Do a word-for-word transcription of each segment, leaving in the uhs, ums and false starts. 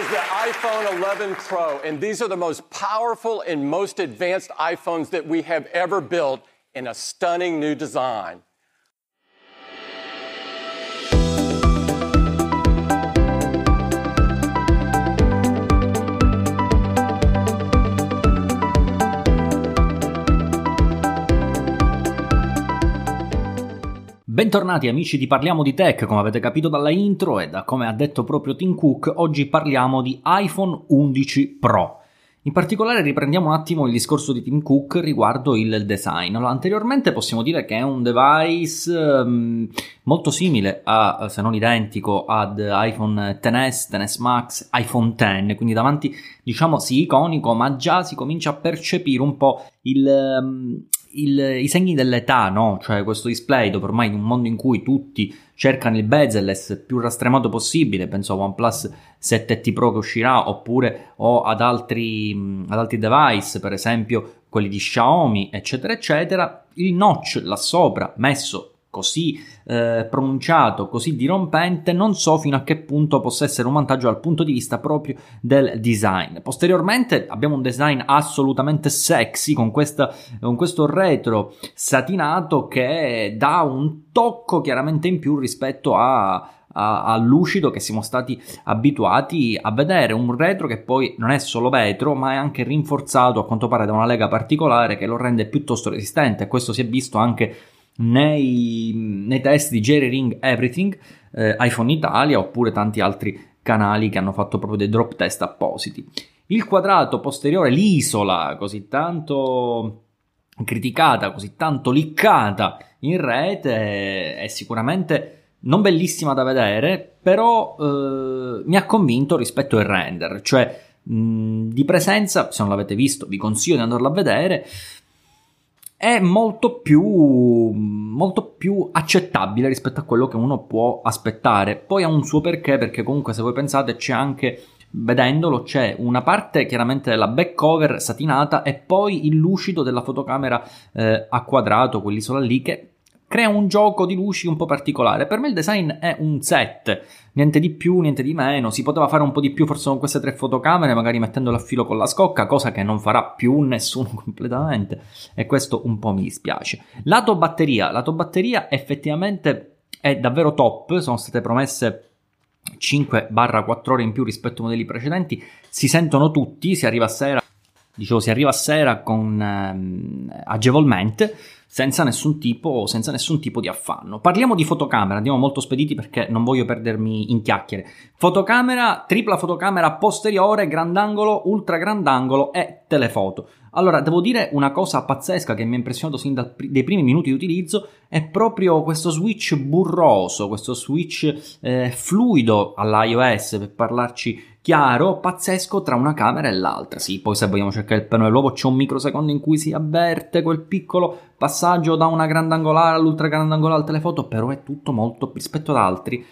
is the iPhone eleven Pro, and these are the most powerful and most advanced iPhones that we have ever built in a stunning new design. Bentornati amici di Parliamo di Tech, come avete capito dalla intro e da come ha detto proprio Tim Cook, oggi parliamo di iPhone undici Pro. In particolare riprendiamo un attimo il discorso di Tim Cook riguardo il design. Allora, anteriormente possiamo dire che è un device um, molto simile a, se non identico, ad iPhone X S, X S Max, iPhone dieci, quindi davanti diciamo sì iconico, ma già si comincia a percepire un po' il... Um, Il, i segni dell'età, no? Cioè questo display, dopo ormai in un mondo in cui tutti cercano il bezel più rastremato possibile, penso a OnePlus sette T Pro che uscirà, oppure o ad altri, ad altri device, per esempio quelli di Xiaomi, eccetera eccetera, il notch là sopra messo così eh, pronunciato, così dirompente, non so fino a che punto possa essere un vantaggio dal punto di vista proprio del design. Posteriormente abbiamo un design assolutamente sexy con, questa, con questo retro satinato che dà un tocco chiaramente in più rispetto a al lucido che siamo stati abituati a vedere, un retro che poi non è solo vetro ma è anche rinforzato a quanto pare da una lega particolare che lo rende piuttosto resistente. Questo si è visto anche Nei, nei test di JerryRigEverything, eh, iPhone Italia oppure tanti altri canali che hanno fatto proprio dei drop test appositi. Il quadrato posteriore, l'isola così tanto criticata, così tanto liccata in rete, è sicuramente non bellissima da vedere, però eh, mi ha convinto rispetto al render, cioè mh, di presenza, se non l'avete visto vi consiglio di andarlo a vedere, è molto più, molto più accettabile rispetto a quello che uno può aspettare. Poi ha un suo perché, perché comunque se voi pensate c'è anche, vedendolo, c'è una parte chiaramente della back cover satinata e poi il lucido della fotocamera eh, a quadrato, quell'isola lì, che crea un gioco di luci un po' particolare. Per me il design è un set, niente di più, niente di meno. Si poteva fare un po' di più forse con queste tre fotocamere, magari mettendole a filo con la scocca, cosa che non farà più nessuno completamente, e questo un po' mi dispiace. Lato batteria, lato batteria effettivamente è davvero top, sono state promesse cinque quattro ore in più rispetto ai modelli precedenti, si sentono tutti, si arriva a sera, dicevo, si arriva a sera con ehm, agevolmente, senza nessun tipo, senza nessun tipo di affanno. Parliamo di fotocamera, andiamo molto spediti perché non voglio perdermi in chiacchiere. Fotocamera, tripla fotocamera posteriore, grandangolo, ultra grandangolo e telefoto. Allora, devo dire una cosa pazzesca che mi ha impressionato sin dai primi minuti di utilizzo è proprio questo switch burroso, questo switch eh, fluido all'iOS, per parlarci chiaro, pazzesco tra una camera e l'altra. Sì, poi se vogliamo cercare il pelo nell'uovo c'è un microsecondo in cui si avverte quel piccolo passaggio da una grandangolare all'ultra grandangolare al telefoto, però è tutto molto, rispetto ad altri,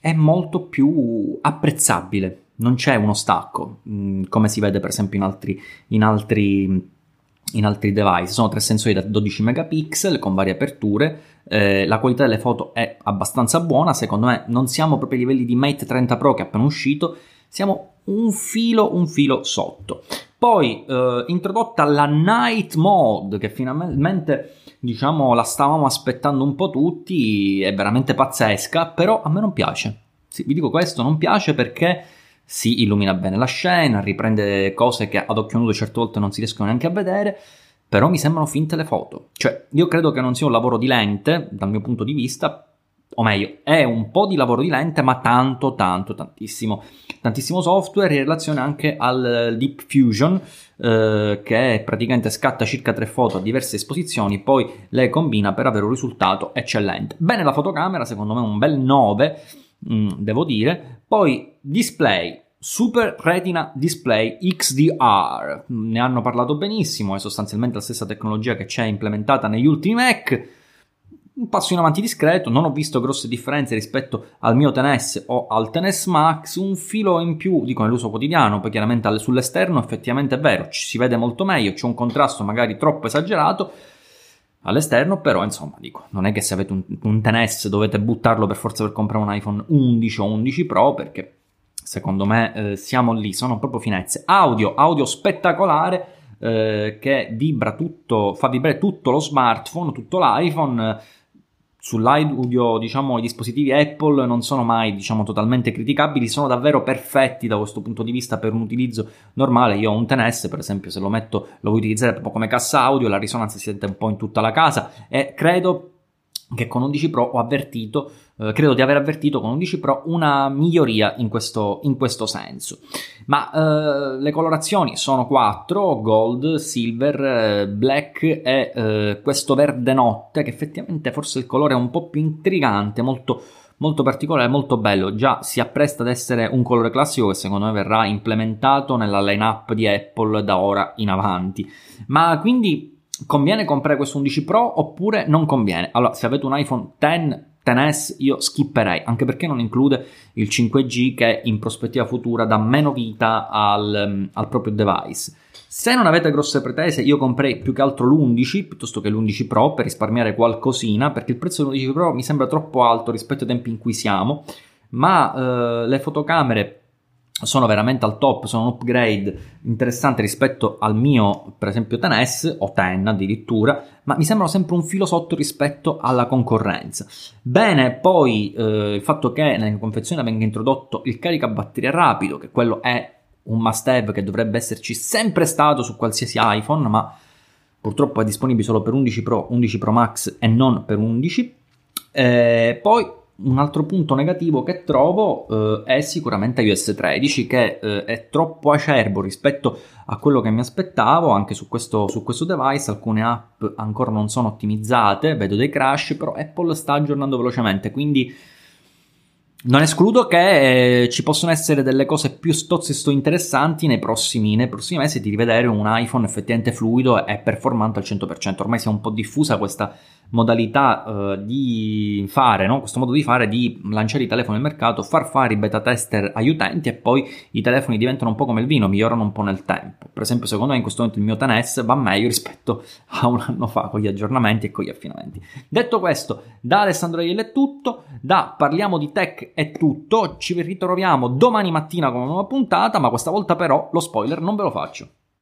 è molto più apprezzabile. Non c'è uno stacco, mh, come si vede per esempio in altri, in altri, in altri device. Sono tre sensori da dodici megapixel con varie aperture, eh, la qualità delle foto è abbastanza buona, secondo me non siamo proprio ai livelli di Mate trenta Pro che è appena uscito, siamo un filo, un filo sotto. Poi eh, introdotta la Night Mode che finalmente, diciamo, la stavamo aspettando un po' tutti, è veramente pazzesca, però a me non piace. Sì, vi dico questo, non piace perché si illumina bene la scena, riprende cose che ad occhio nudo certe volte non si riescono neanche a vedere, però mi sembrano finte le foto. Cioè, io credo che non sia un lavoro di lente, dal mio punto di vista, o meglio, è un po' di lavoro di lente, ma tanto, tanto, tantissimo, tantissimo software in relazione anche al Deep Fusion, eh, che praticamente scatta circa tre foto a diverse esposizioni, poi le combina per avere un risultato eccellente. Bene la fotocamera, secondo me un bel nove, mh, devo dire. Poi display, Super Retina Display X D R, ne hanno parlato benissimo, è sostanzialmente la stessa tecnologia che c'è implementata negli ultimi Mac, un passo in avanti discreto, non ho visto grosse differenze rispetto al mio X S o al X S Max, un filo in più, dico, nell'uso quotidiano, poi chiaramente sull'esterno effettivamente è vero, ci si vede molto meglio, c'è un contrasto magari troppo esagerato all'esterno, però insomma, dico, non è che se avete un, un X S dovete buttarlo per forza per comprare un iPhone undici o undici Pro, perché secondo me eh, siamo lì, sono proprio finezze. Audio, audio spettacolare eh, che vibra tutto, fa vibrare tutto lo smartphone, tutto l'iPhone. Sull'audio, diciamo, i dispositivi Apple non sono mai, diciamo, totalmente criticabili, sono davvero perfetti da questo punto di vista per un utilizzo normale. Io ho un X S, per esempio, se lo metto, lo voglio utilizzare proprio come cassa audio, la risonanza si sente un po' in tutta la casa, e credo che con undici Pro ho avvertito, eh, credo di aver avvertito con undici Pro una miglioria in questo, in questo senso. Ma eh, le colorazioni sono quattro: gold, silver, black e eh, questo verde notte, che effettivamente forse il colore è un po' più intrigante, molto, molto particolare, molto bello. Già si appresta ad essere un colore classico che secondo me verrà implementato nella line-up di Apple da ora in avanti. Ma quindi conviene comprare questo undici Pro oppure non conviene? Allora, se avete un iPhone X, X S, io skipperei, anche perché non include il cinque G che in prospettiva futura dà meno vita al, al proprio device. Se non avete grosse pretese, io comprei più che altro l'undici piuttosto che l'undici Pro per risparmiare qualcosina, perché il prezzo dell'undici Pro mi sembra troppo alto rispetto ai tempi in cui siamo, ma eh, le fotocamere sono veramente al top, sono un upgrade interessante rispetto al mio, per esempio, X S o X addirittura, ma mi sembrano sempre un filo sotto rispetto alla concorrenza. Bene, poi eh, il fatto che nella confezione venga introdotto il caricabatteria rapido, che quello è un must have che dovrebbe esserci sempre stato su qualsiasi iPhone, ma purtroppo è disponibile solo per undici Pro, undici Pro Max e non per undici. Eh, poi un altro punto negativo che trovo eh, è sicuramente iOS tredici, che eh, è troppo acerbo rispetto a quello che mi aspettavo anche su questo, su questo device. Alcune app ancora non sono ottimizzate, vedo dei crash, però Apple sta aggiornando velocemente, quindi non escludo che eh, ci possono essere delle cose più stozze e sto interessanti nei prossimi, nei prossimi mesi, di rivedere un iPhone effettivamente fluido e performante al cento per cento. Ormai si è un po' diffusa questa modalità eh, di fare, no? Questo modo di fare, di lanciare i telefoni al mercato, far fare i beta tester agli utenti e poi i telefoni diventano un po' come il vino, migliorano un po' nel tempo. Per esempio, secondo me in questo momento il mio X S va meglio rispetto a un anno fa, con gli aggiornamenti e con gli affinamenti. Detto questo, da Alessandro Agile è tutto, da Parliamo di Tech è tutto, ci ritroviamo domani mattina con una nuova puntata, ma questa volta però lo spoiler non ve lo faccio.